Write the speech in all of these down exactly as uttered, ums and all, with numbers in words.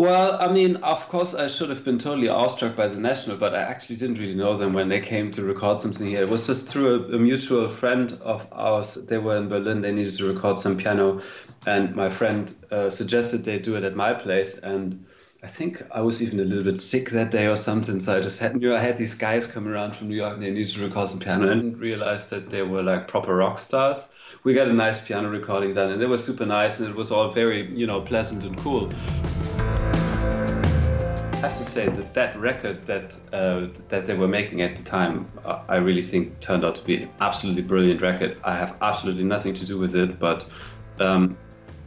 Well, I mean, of course, I should have been totally awestruck by The National, but I actually didn't really know them when they came to record something here. It was just through a, a mutual friend of ours. They were in Berlin. They needed to record some piano, and my friend uh, suggested they do it at my place. And I think I was even a little bit sick that day or something, so I just had, knew I had these guys come around from New York, and they needed to record some piano, and realized that they were like proper rock stars. We got a nice piano recording done, and they were super nice, and it was all very, you know, pleasant and cool. I have to say that that record that uh, that they were making at the time, I really think turned out to be an absolutely brilliant record. I have absolutely nothing to do with it, but um,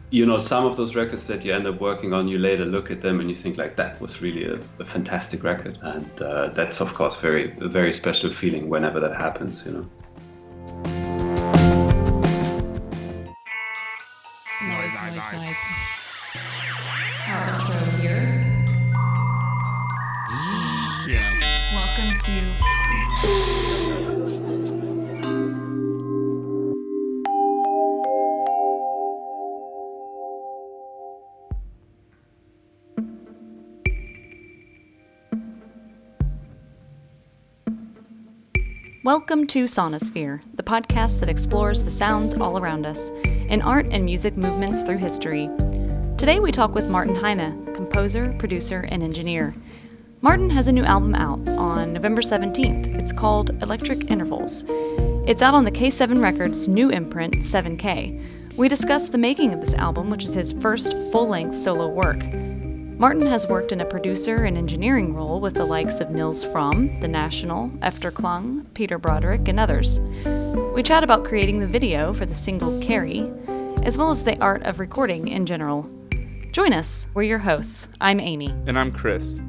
you know, some of those records that you end up working on, you later look at them and you think like, that was really a, a fantastic record, and uh, that's of course very a very special feeling whenever that happens, you know. Noise, noise, noise. noise. Our intro here. Yeah. Welcome to Welcome to Sonosphere, the podcast that explores the sounds all around us in art and music movements through history. Today we talk with Martin Heine, composer, producer, and engineer. Martin has a new album out on November seventeenth. It's called Electric Intervals. It's out on the K seven Records' new imprint, seven K. We discuss the making of this album, which is his first full-length solo work. Martin has worked in a producer and engineering role with the likes of Nils Frahm, The National, Efter Klung, Peter Broderick, and others. We chat about creating the video for the single Carrie, as well as the art of recording in general. Join us. We're your hosts. I'm Amy. And I'm Chris.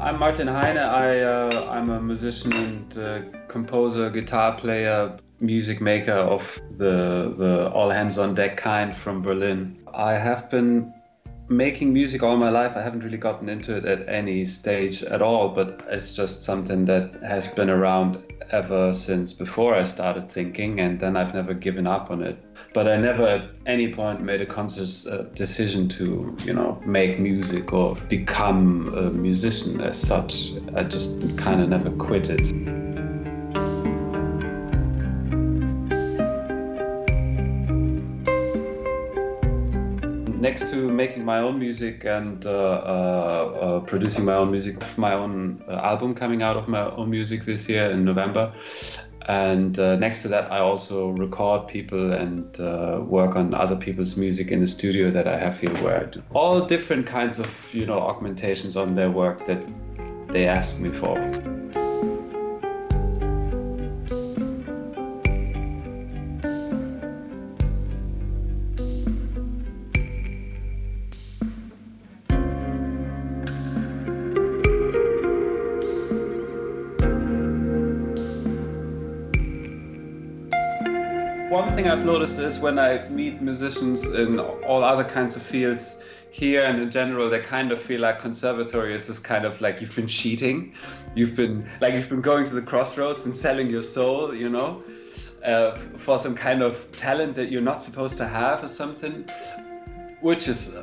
I'm Martin Heine. I, uh, I'm a musician and uh, composer, guitar player, music maker of the, the all-hands-on-deck kind from Berlin. I have been making music all my life. I haven't really gotten into it at any stage at all, but it's just something that has been around ever since before I started thinking, and then I've never given up on it. But I never at any point made a conscious uh, decision to, you know, make music or become a musician as such. I just kind of never quit it. Next to making my own music and uh, uh, uh, producing my own music, my own uh, album coming out of my own music this year in November. And uh, next to that, I also record people and uh, work on other people's music in the studio that I have here, where I do all different kinds of, you know, augmentations on their work that they ask me for. I've noticed is when I meet musicians in all other kinds of fields here and in general, they kind of feel like conservatory is this kind of like, you've been cheating, you've been like you've been going to the crossroads and selling your soul, you know, uh, for some kind of talent that you're not supposed to have or something, which is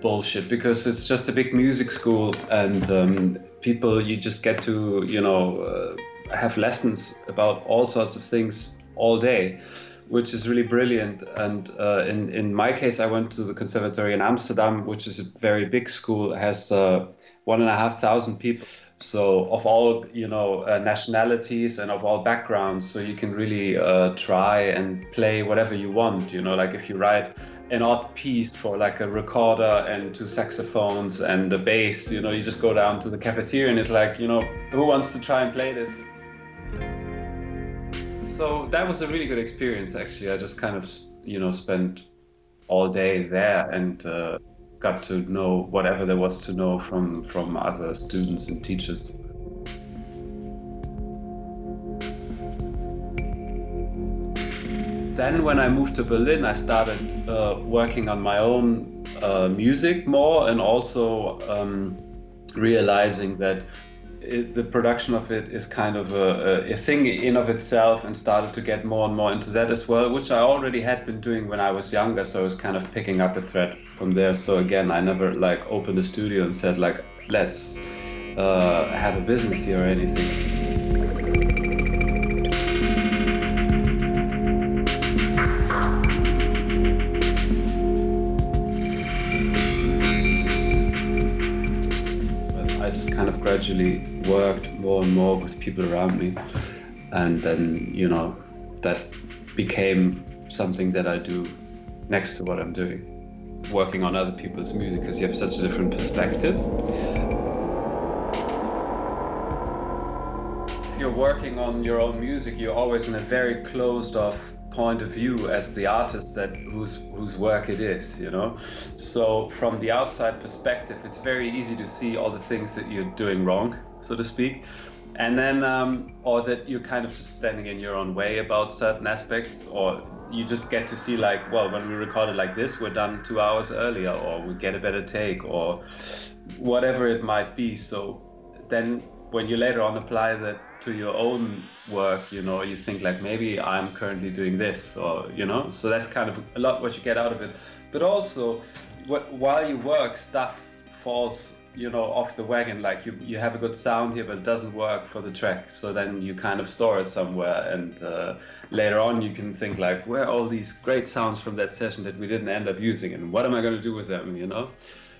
bullshit, because it's just a big music school, and um, people, you just get to, you know, uh, have lessons about all sorts of things all day, which is really brilliant. And uh, in, in my case, I went to the conservatory in Amsterdam, which is a very big school, it has uh, one and a half thousand people. So of all, you know, uh, nationalities and of all backgrounds, so you can really uh, try and play whatever you want, you know, like if you write an odd piece for like a recorder and two saxophones and a bass, you know, you just go down to the cafeteria and it's like, you know, who wants to try and play this? So that was a really good experience, actually. I just kind of, you know, spent all day there and uh, got to know whatever there was to know from, from other students and teachers. Then when I moved to Berlin, I started uh, working on my own uh, music more, and also um, realizing that it, the production of it is kind of a, a thing in of itself, and started to get more and more into that as well, which I already had been doing when I was younger, so I was kind of picking up a thread from there. So again, I never like opened a studio and said like, let's uh, have a business here or anything. Gradually worked more and more with people around me, and then, you know, that became something that I do next to what I'm doing, working on other people's music, because you have such a different perspective. If you're working on your own music, you're always in a very closed off point of view as the artist that whose whose work it is, you know. So from the outside perspective, it's very easy to see all the things that you're doing wrong, so to speak, and then um, or that you're kind of just standing in your own way about certain aspects, or you just get to see like, well, when we recorded like this, we're done two hours earlier, or we get a better take, or whatever it might be. So then when you later on apply that to your own work, you know, you think like, maybe I'm currently doing this, or, you know, so that's kind of a lot what you get out of it. But also, what, while you work, stuff falls, you know, off the wagon. Like you, you have a good sound here, but it doesn't work for the track. So then you kind of store it somewhere, and uh, later on you can think like, where are all these great sounds from that session that we didn't end up using, and what am I going to do with them, you know?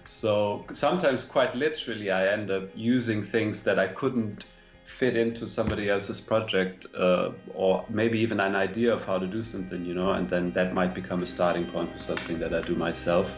So sometimes quite literally I end up using things that I couldn't fit into somebody else's project, uh, or maybe even an idea of how to do something, you know, and then that might become a starting point for something that I do myself.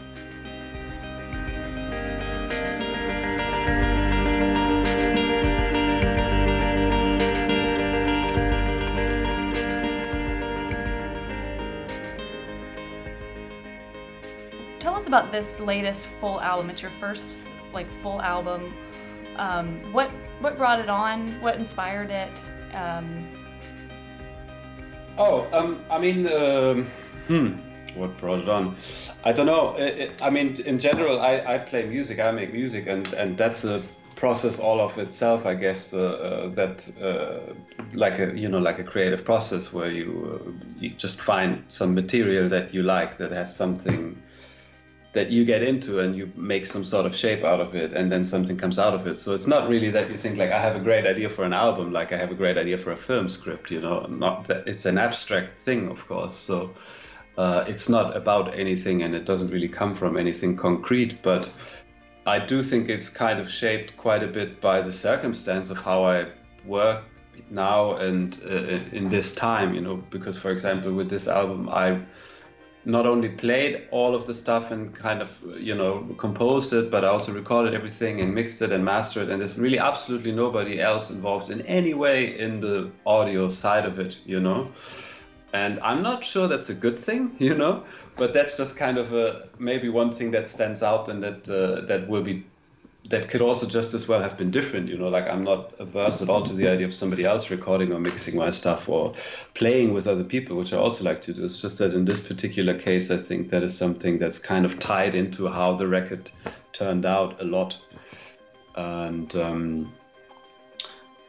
About this latest full album, it's your first like full album. Um, what what brought it on? What inspired it? Um... Oh, um, I mean, um, hmm, what brought it on? I don't know. It, it, I mean, in general, I, I play music, I make music, and, and that's a process all of itself, I guess. Uh, uh, that uh, like a you know like a creative process where you uh, you just find some material that you like, that has something that you get into, and you make some sort of shape out of it, and then something comes out of it. So it's not really that you think like, I have a great idea for an album, like I have a great idea for a film script, you know, not that. It's an abstract thing, of course. So uh, it's not about anything, and it doesn't really come from anything concrete, but I do think it's kind of shaped quite a bit by the circumstance of how I work now and uh, in this time, you know, because for example, with this album, I not only played all of the stuff and kind of, you know, composed it, but I also recorded everything and mixed it and mastered it. And there's really absolutely nobody else involved in any way in the audio side of it, you know. And I'm not sure that's a good thing, you know, but that's just kind of a, maybe one thing that stands out, and that uh, that will be, that could also just as well have been different, you know, like I'm not averse at all to the idea of somebody else recording or mixing my stuff or playing with other people, which I also like to do. It's just that in this particular case, I think that is something that's kind of tied into how the record turned out a lot. And um,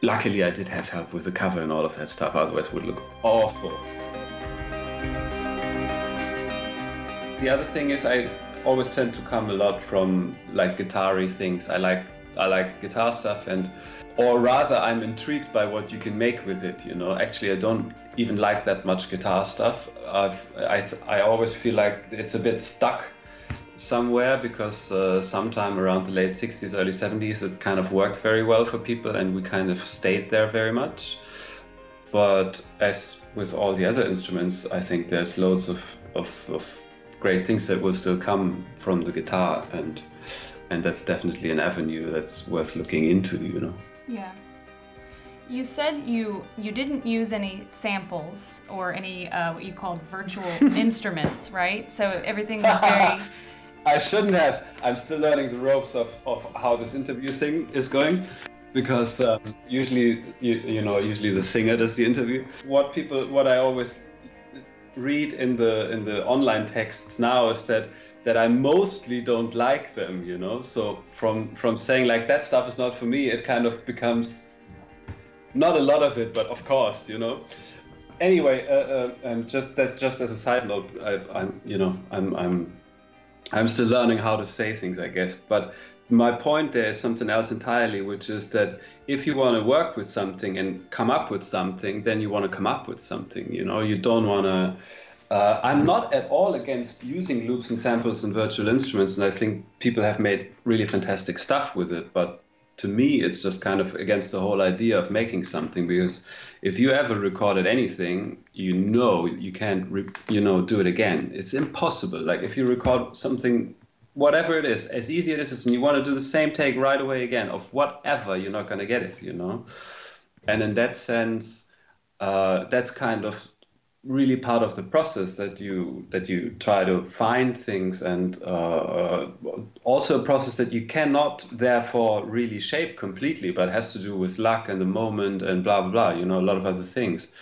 luckily I did have help with the cover and all of that stuff, otherwise it would look awful. The other thing is I always tend to come a lot from like guitar-y things. I like I like guitar stuff, and or rather I'm intrigued by what you can make with it, you know. Actually, I don't even like that much guitar stuff. I've, I I always feel like it's a bit stuck somewhere, because uh, sometime around the late sixties, early seventies, it kind of worked very well for people, and we kind of stayed there very much. But as with all the other instruments, I think there's loads of of, of great things that will still come from the guitar, and and that's definitely an avenue that's worth looking into, you know. Yeah. You said you you didn't use any samples or any uh, what you called virtual instruments, right? So everything was very... I shouldn't have. I'm still learning the ropes of, of how this interview thing is going, because um, usually, you, you know, usually the singer does the interview. What people, what I always read in the in the online texts now is that that I mostly don't like them, you know? So from, from saying like, that stuff is not for me, it kind of becomes, not a lot of it, but of course, you know? Anyway, uh, uh, um, just that, just as a side note, I, I'm, you know, I'm, I'm, I'm still learning how to say things, I guess. But my point there is something else entirely, which is that if you want to work with something and come up with something, then you want to come up with something, you know? You don't want to... Uh, I'm not at all against using loops and samples and virtual instruments, and I think people have made really fantastic stuff with it, but to me it's just kind of against the whole idea of making something, because if you ever recorded anything, you know you can't, re- you know, do it again. It's impossible. Like if you record something, whatever it is, as easy as it is, and you want to do the same take right away again of whatever, you're not going to get it, you know? And in that sense, uh, that's kind of really part of the process, that you that you try to find things, and uh, also a process that you cannot therefore really shape completely, but has to do with luck and the moment and blah, blah, blah, you know, a lot of other things.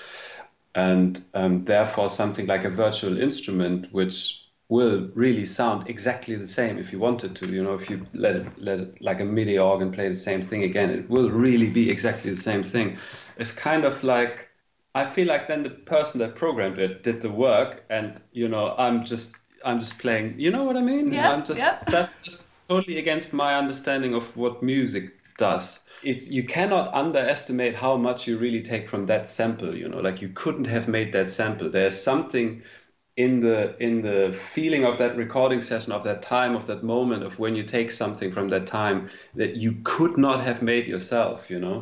And um, therefore something like a virtual instrument, which will really sound exactly the same if you wanted to, you know, if you let it, let it like a MIDI organ play the same thing again, it will really be exactly the same thing. It's kind of like, I feel like then the person that programmed it did the work, and you know, I'm just I'm just playing. You know what I mean? Yeah. I'm just, yeah. That's just totally against my understanding of what music does. It's, you cannot underestimate how much you really take from that sample. You know, like you couldn't have made that sample. There's something in the in the feeling of that recording session, of that time, of that moment, of when you take something from that time that you could not have made yourself. You know.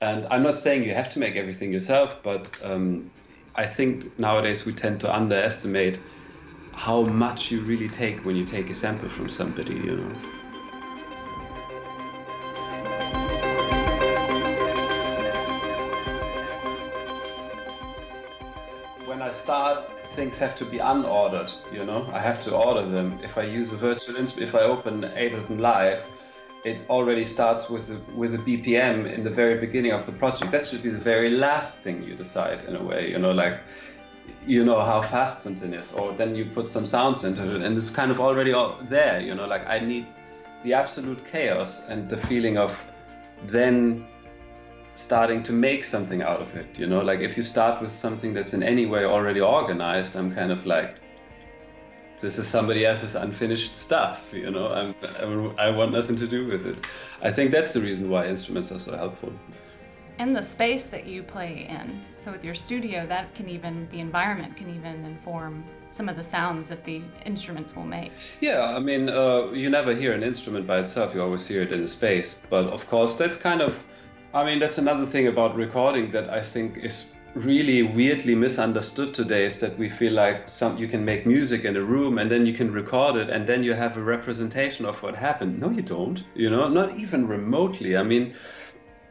And I'm not saying you have to make everything yourself, but um, I think nowadays we tend to underestimate how much you really take when you take a sample from somebody, you know. When I start, things have to be unordered, you know. I have to order them. If I use a virtual instrument, if I open Ableton Live, it already starts with a, with a B P M in the very beginning of the project. That should be the very last thing you decide, in a way, you know, like, you know, how fast something is, or then you put some sounds into it, and it's kind of already all there, you know, like I need the absolute chaos and the feeling of then starting to make something out of it, you know, like if you start with something that's in any way already organized, I'm kind of like, this is somebody else's unfinished stuff, you know, I'm, I'm, I want nothing to do with it. I think that's the reason why instruments are so helpful. And the space that you play in. So with your studio, that can even, the environment can even inform some of the sounds that the instruments will make. Yeah, I mean, uh, you never hear an instrument by itself, you always hear it in a space. But of course, that's kind of, I mean, that's another thing about recording that I think is really weirdly misunderstood today, is that we feel like some you can make music in a room and then you can record it and then you have a representation of what happened. No, you don't, you know, not even remotely. I mean,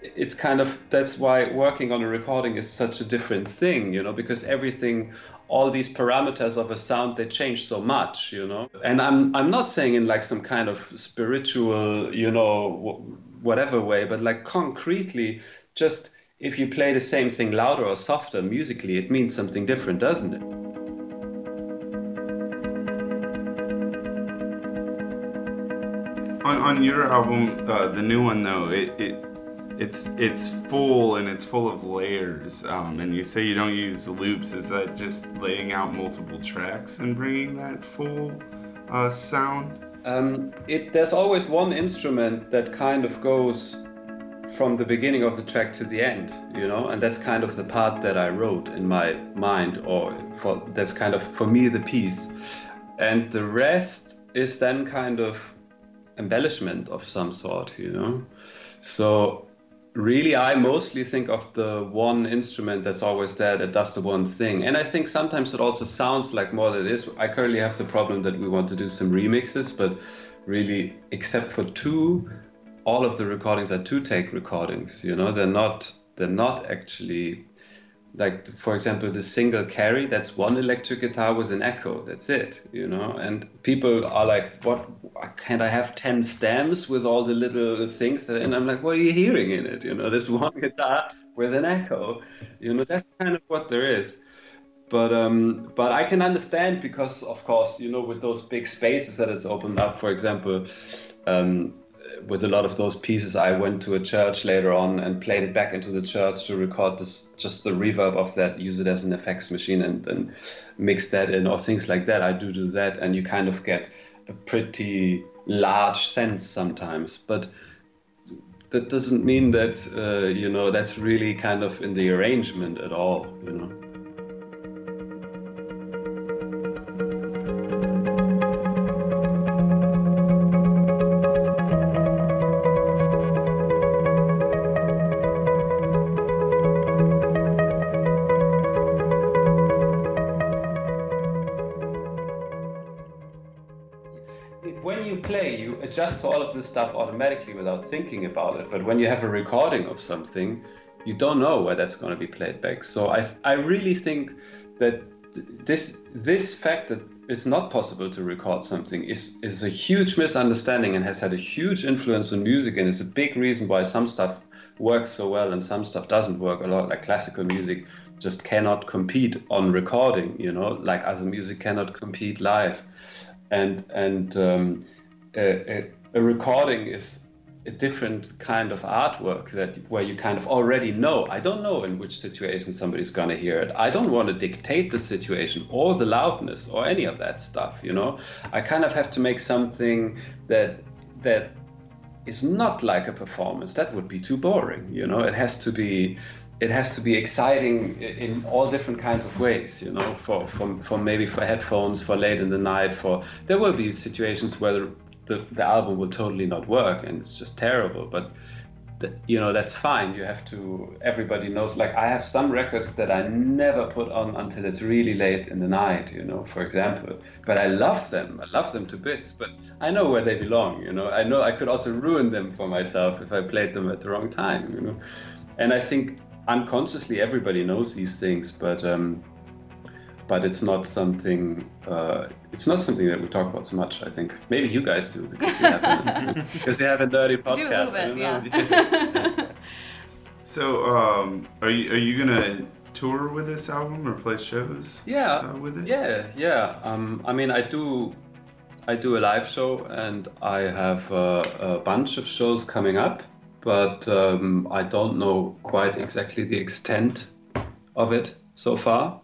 it's kind of, that's why working on a recording is such a different thing, you know, because everything, all these parameters of a sound, they change so much, you know. And I'm I'm not saying in like some kind of spiritual, you know, whatever way, but like concretely, just if you play the same thing louder or softer musically, it means something different, doesn't it? On, on your album, uh, the new one though, it, it it's it's full and it's full of layers. Um, and you say you don't use loops. Is that just laying out multiple tracks and bringing that full uh, sound? Um, it there's always one instrument that kind of goes from the beginning of the track to the end, you know, and that's kind of the part that I wrote in my mind, or for, that's kind of, for me, the piece. And the rest is then kind of embellishment of some sort, you know. So really, I mostly think of the one instrument that's always there, that does the one thing. And I think sometimes it also sounds like more than it is. I currently have the problem that we want to do some remixes, but really, except for two, all of the recordings are two-take recordings, you know, they're not, they're not actually, like, for example, the single carry, that's one electric guitar with an echo, that's it, you know, and people are like, what, can't I have ten stems with all the little things that, and I'm like, what are you hearing in it, you know, there's one guitar with an echo, you know, that's kind of what there is. But um, but I can understand, because of course, you know, with those big spaces that it's opened up, for example, um, with a lot of those pieces, I went to a church later on and played it back into the church to record this, just the reverb of that, use it as an effects machine and, and mix that in, or things like that. I do do that, and you kind of get a pretty large sense sometimes. But that doesn't mean that, uh, you know, that's really kind of in the arrangement at all, you know. Adjust to all of this stuff automatically without thinking about it. But when you have a recording of something, you don't know where that's going to be played back. So I I really think that this this fact that it's not possible to record something is, is a huge misunderstanding and has had a huge influence on music, and is a big reason why some stuff works so well and some stuff doesn't work a lot. Like classical music just cannot compete on recording, you know, like other music cannot compete live. And, and um, A, a recording is a different kind of artwork that where you kind of already know, I don't know in which situation somebody's going to hear it. I don't want to dictate the situation or the loudness or any of that stuff, you know. I kind of have to make something that that is not like a performance. That would be too boring, you know. It has to be it has to be exciting in all different kinds of ways, you know, for, for, for maybe for headphones, for late in the night, for there will be situations where the The, the album will totally not work and it's just terrible, but the, you know, that's fine. You have to, everybody knows, like I have some records that I never put on until it's really late in the night, you know, for example, but I love them, I love them to bits, but I know where they belong, you know. I know I could also ruin them for myself if I played them at the wrong time, you know, and I think unconsciously everybody knows these things, but um, but it's not something uh, it's not something that we talk about so much, I think. Maybe you guys do, because you have a, because you have a nerdy podcast. Do a bit, I don't yeah. know. So, um, are you are you gonna tour with this album or play shows? Yeah, uh, with it? Yeah, yeah. Um, I mean, I do I do a live show, and I have uh, a bunch of shows coming up, but um, I don't know quite exactly the extent of it so far.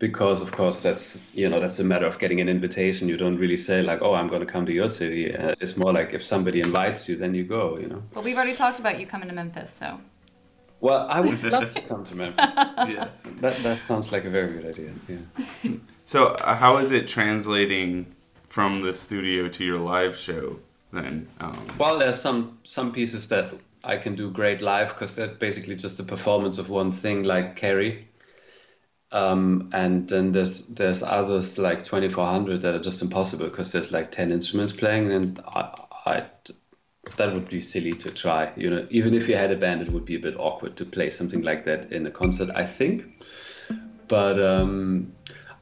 Because of course that's, you know, that's a matter of getting an invitation. You don't really say like, oh, I'm going to come to your city. Uh, it's more like if somebody invites you, then you go, you know. Well, we've already talked about you coming to Memphis, so. Well, I would love to come to Memphis. Yes. That that sounds like a very good idea. Yeah. So uh, how is it translating from the studio to your live show then? Um... Well, there's some some pieces that I can do great live, because that's basically just a performance of one thing, like Carrie. Um, and then there's there's others like twenty-four hundred that are just impossible, because there's like ten instruments playing, and I, I that would be silly to try, you know. Even if you had a band, it would be a bit awkward to play something like that in a concert, I think. But um,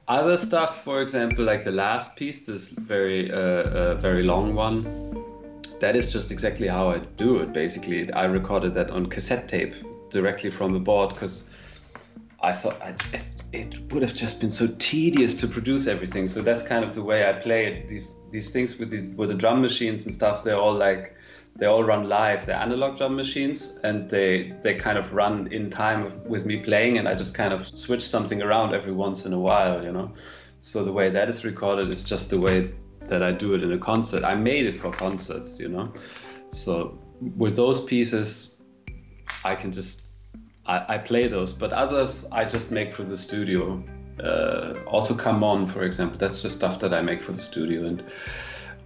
other stuff, for example, like the last piece, this very uh, uh, very long one, that is just exactly how I do it. Basically, I recorded that on cassette tape directly from the board, because I thought I, it, it would have just been so tedious to produce everything. So that's kind of the way I play it. These these things with the with the drum machines and stuff, they're all like, they all run live. They're analog drum machines, and they they kind of run in time with me playing, and I just kind of switch something around every once in a while, you know. So the way that is recorded is just the way that I do it in a concert. I made it for concerts, you know. So with those pieces, I can just I play those, but others I just make for the studio. Uh, also, Come On, for example, that's just stuff that I make for the studio, and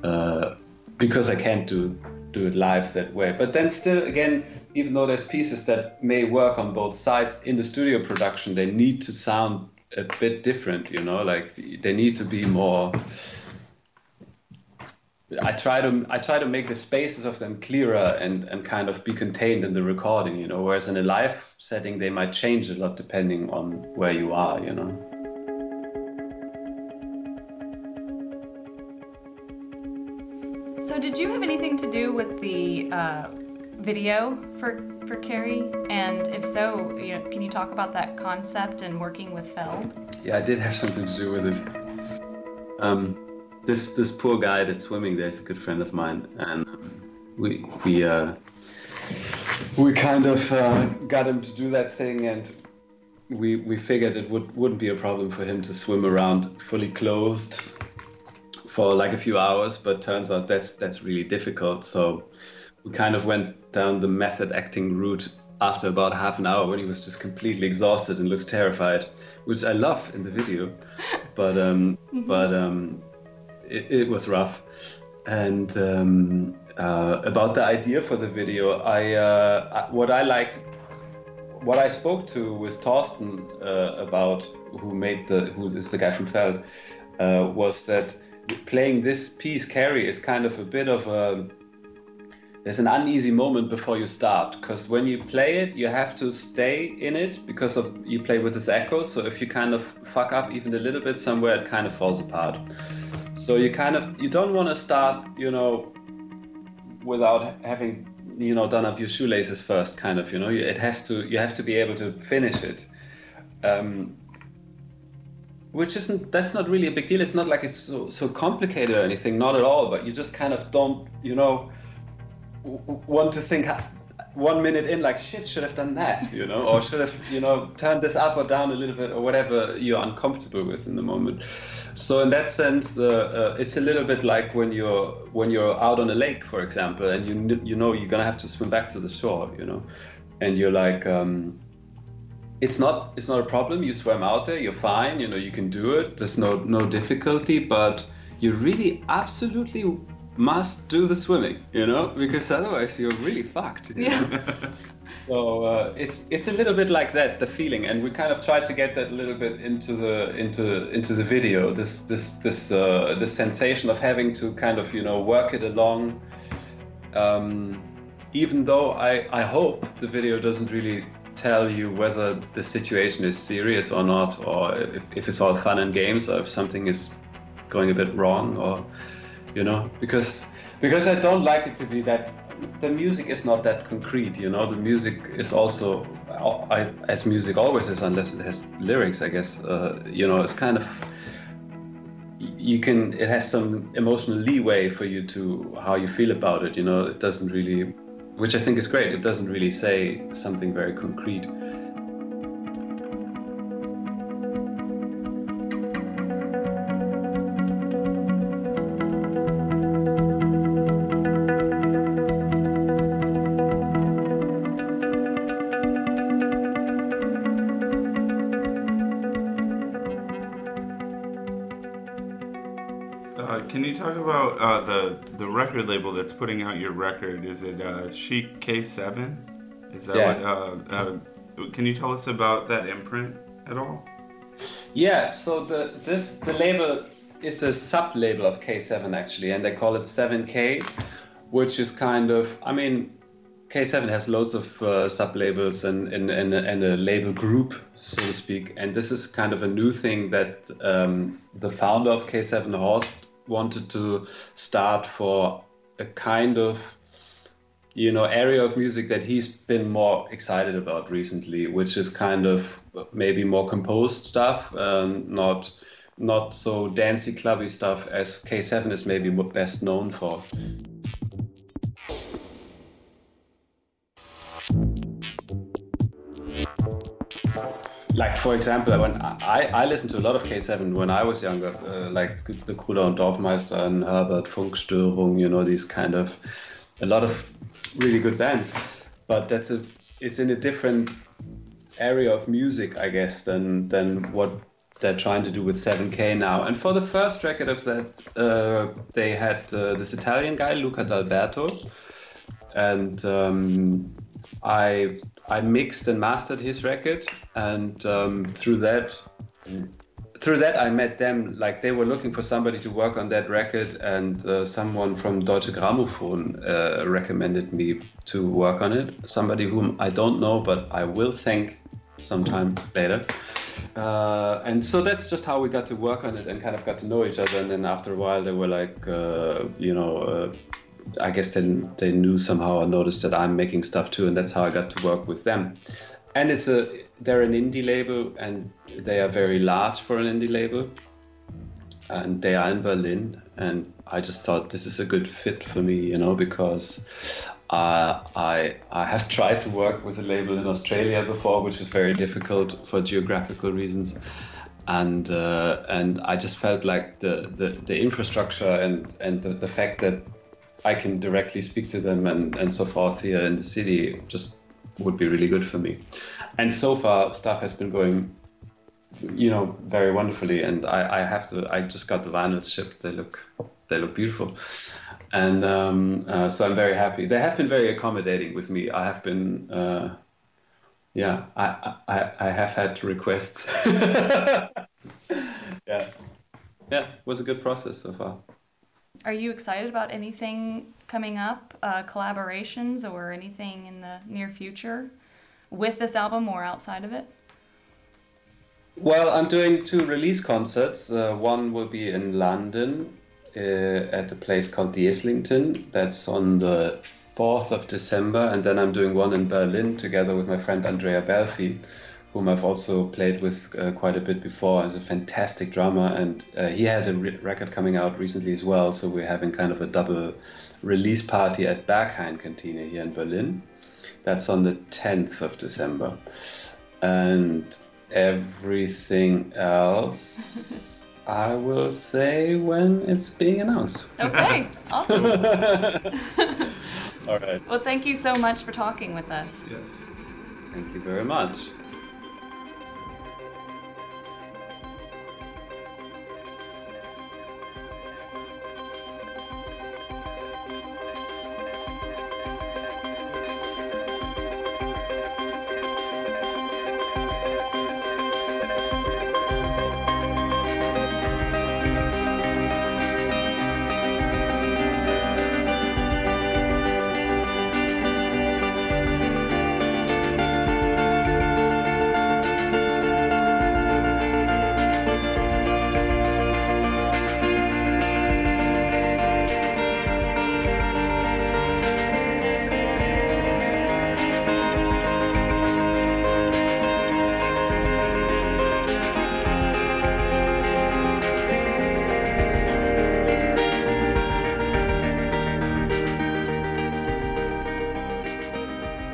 uh, because I can't do do it live that way. But then still, again, even though there's pieces that may work on both sides, in the studio production, they need to sound a bit different, you know, like they need to be more. I try to I try to make the spaces of them clearer and, and kind of be contained in the recording, you know, whereas in a live setting they might change a lot depending on where you are, you know. So did you have anything to do with the uh, video for for Carrie? And if so, you know, can you talk about that concept and working with Feld? Yeah, I did have something to do with it. Um, this this poor guy that's swimming there is a good friend of mine, and we we uh, we kind of uh, got him to do that thing, and we we figured it would wouldn't be a problem for him to swim around fully clothed for like a few hours, but turns out that's that's really difficult. So we kind of went down the method acting route after about half an hour when he was just completely exhausted and looks terrified, which I love in the video, but um, mm-hmm. but um, it, it was rough. And um, uh, about the idea for the video, I uh, what I liked, what I spoke to with Thorsten uh, about, who made the who is the guy from Feld, uh, was that playing this piece, Carrie, is kind of a bit of a there's an uneasy moment before you start, because when you play it, you have to stay in it because of you play with this echo. So if you kind of fuck up even a little bit somewhere, it kind of falls apart. So you kind of you don't want to start, you know, without having, you know, done up your shoelaces first, kind of, you know, it has to you have to be able to finish it. Um, Which isn't, that's not really a big deal. It's not like it's so, so complicated or anything, not at all, but you just kind of don't, you know, w- want to think one minute in like, shit, should have done that, you know, or should have, you know, turned this up or down a little bit or whatever you're uncomfortable with in the moment. So in that sense, uh, uh, it's a little bit like when you're when you're out on a lake, for example, and you, you know you're going to have to swim back to the shore, you know, and you're like... Um, It's not it's not a problem. You swam out there, you're fine, you know, you can do it. There's no no difficulty, but you really absolutely must do the swimming, you know, because otherwise you're really fucked. You yeah. know? So uh, it's it's a little bit like that, the feeling, and we kind of tried to get that a little bit into the into into the video. This this this uh, this sensation of having to kind of, you know, work it along. Um, even though I I hope the video doesn't really tell you whether the situation is serious or not, or if, if it's all fun and games, or if something is going a bit wrong, or, you know, because because I don't like it to be that. The music is not that concrete, you know. The music is also, I, as music always is, unless it has lyrics, I guess, uh, you know, it's kind of, you can, it has some emotional leeway for you to, how you feel about it, you know. It doesn't really, which I think is great. It doesn't really say something very concrete. Uh, the the record label that's putting out your record, is it uh, Chic K seven? Is that yeah. what, uh, uh, can you tell us about that imprint at all? Yeah, so the this the label is a sub-label of K seven actually, and they call it seven K, which is kind of, I mean, K seven has loads of uh, sub-labels and, and, and, and a label group, so to speak, and this is kind of a new thing that um, the founder of K seven, Horst, wanted to start for a kind of, you know, area of music that he's been more excited about recently, which is kind of maybe more composed stuff, um, not not so dancey, clubby stuff as K seven is maybe best known for. Like, for example, when I, I listened to a lot of K seven when I was younger, uh, like the Kula und Dorfmeister and Herbert Funkstörung, you know, these kind of, a lot of really good bands. But that's a, it's in a different area of music, I guess, than than what they're trying to do with seven K now. And for the first record of that, uh, they had uh, this Italian guy, Luca D'Alberto, and um, I... I mixed and mastered his record, and um, through that, through that I met them. Like, they were looking for somebody to work on that record, and uh, someone from Deutsche Grammophon uh, recommended me to work on it. Somebody whom I don't know, but I will thank sometime later. Uh, and so that's just how we got to work on it and kind of got to know each other. And then after a while, they were like, uh, you know, uh, I guess they, they knew somehow or noticed that I'm making stuff too, and that's how I got to work with them. And it's a they're an indie label, and they are very large for an indie label, and they are in Berlin, and I just thought this is a good fit for me, you know, because uh, I I have tried to work with a label in Australia before, which was very difficult for geographical reasons, and uh, and I just felt like the, the, the infrastructure and, and the, the fact that I can directly speak to them and, and so forth here in the city just would be really good for me. And so far stuff has been going, you know, very wonderfully, and I, I have the I just got the vinyls shipped. They look they look beautiful, and um, uh, so I'm very happy. They have been very accommodating with me. I have been, uh, yeah, I, I I have had requests. yeah, yeah, it was a good process so far. Are you excited about anything coming up, uh, collaborations or anything in the near future, with this album or outside of it? Well, I'm doing two release concerts. Uh, one will be in London uh, at a place called the Islington. That's on the fourth of December. And then I'm doing one in Berlin together with my friend Andrea Belfi, whom I've also played with uh, quite a bit before. He's a fantastic drummer, and uh, he had a re- record coming out recently as well. So we're having kind of a double release party at Berghain Cantina here in Berlin. That's on the tenth of December. And everything else, I will say when it's being announced. Okay, awesome. All right. Well, thank you so much for talking with us. Yes. Thank you very much.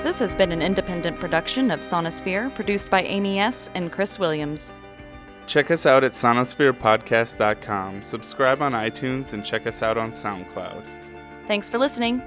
This has been an independent production of Sonosphere, produced by Amy S. and Chris Williams. Check us out at sonosphere podcast dot com. Subscribe on iTunes and check us out on SoundCloud. Thanks for listening.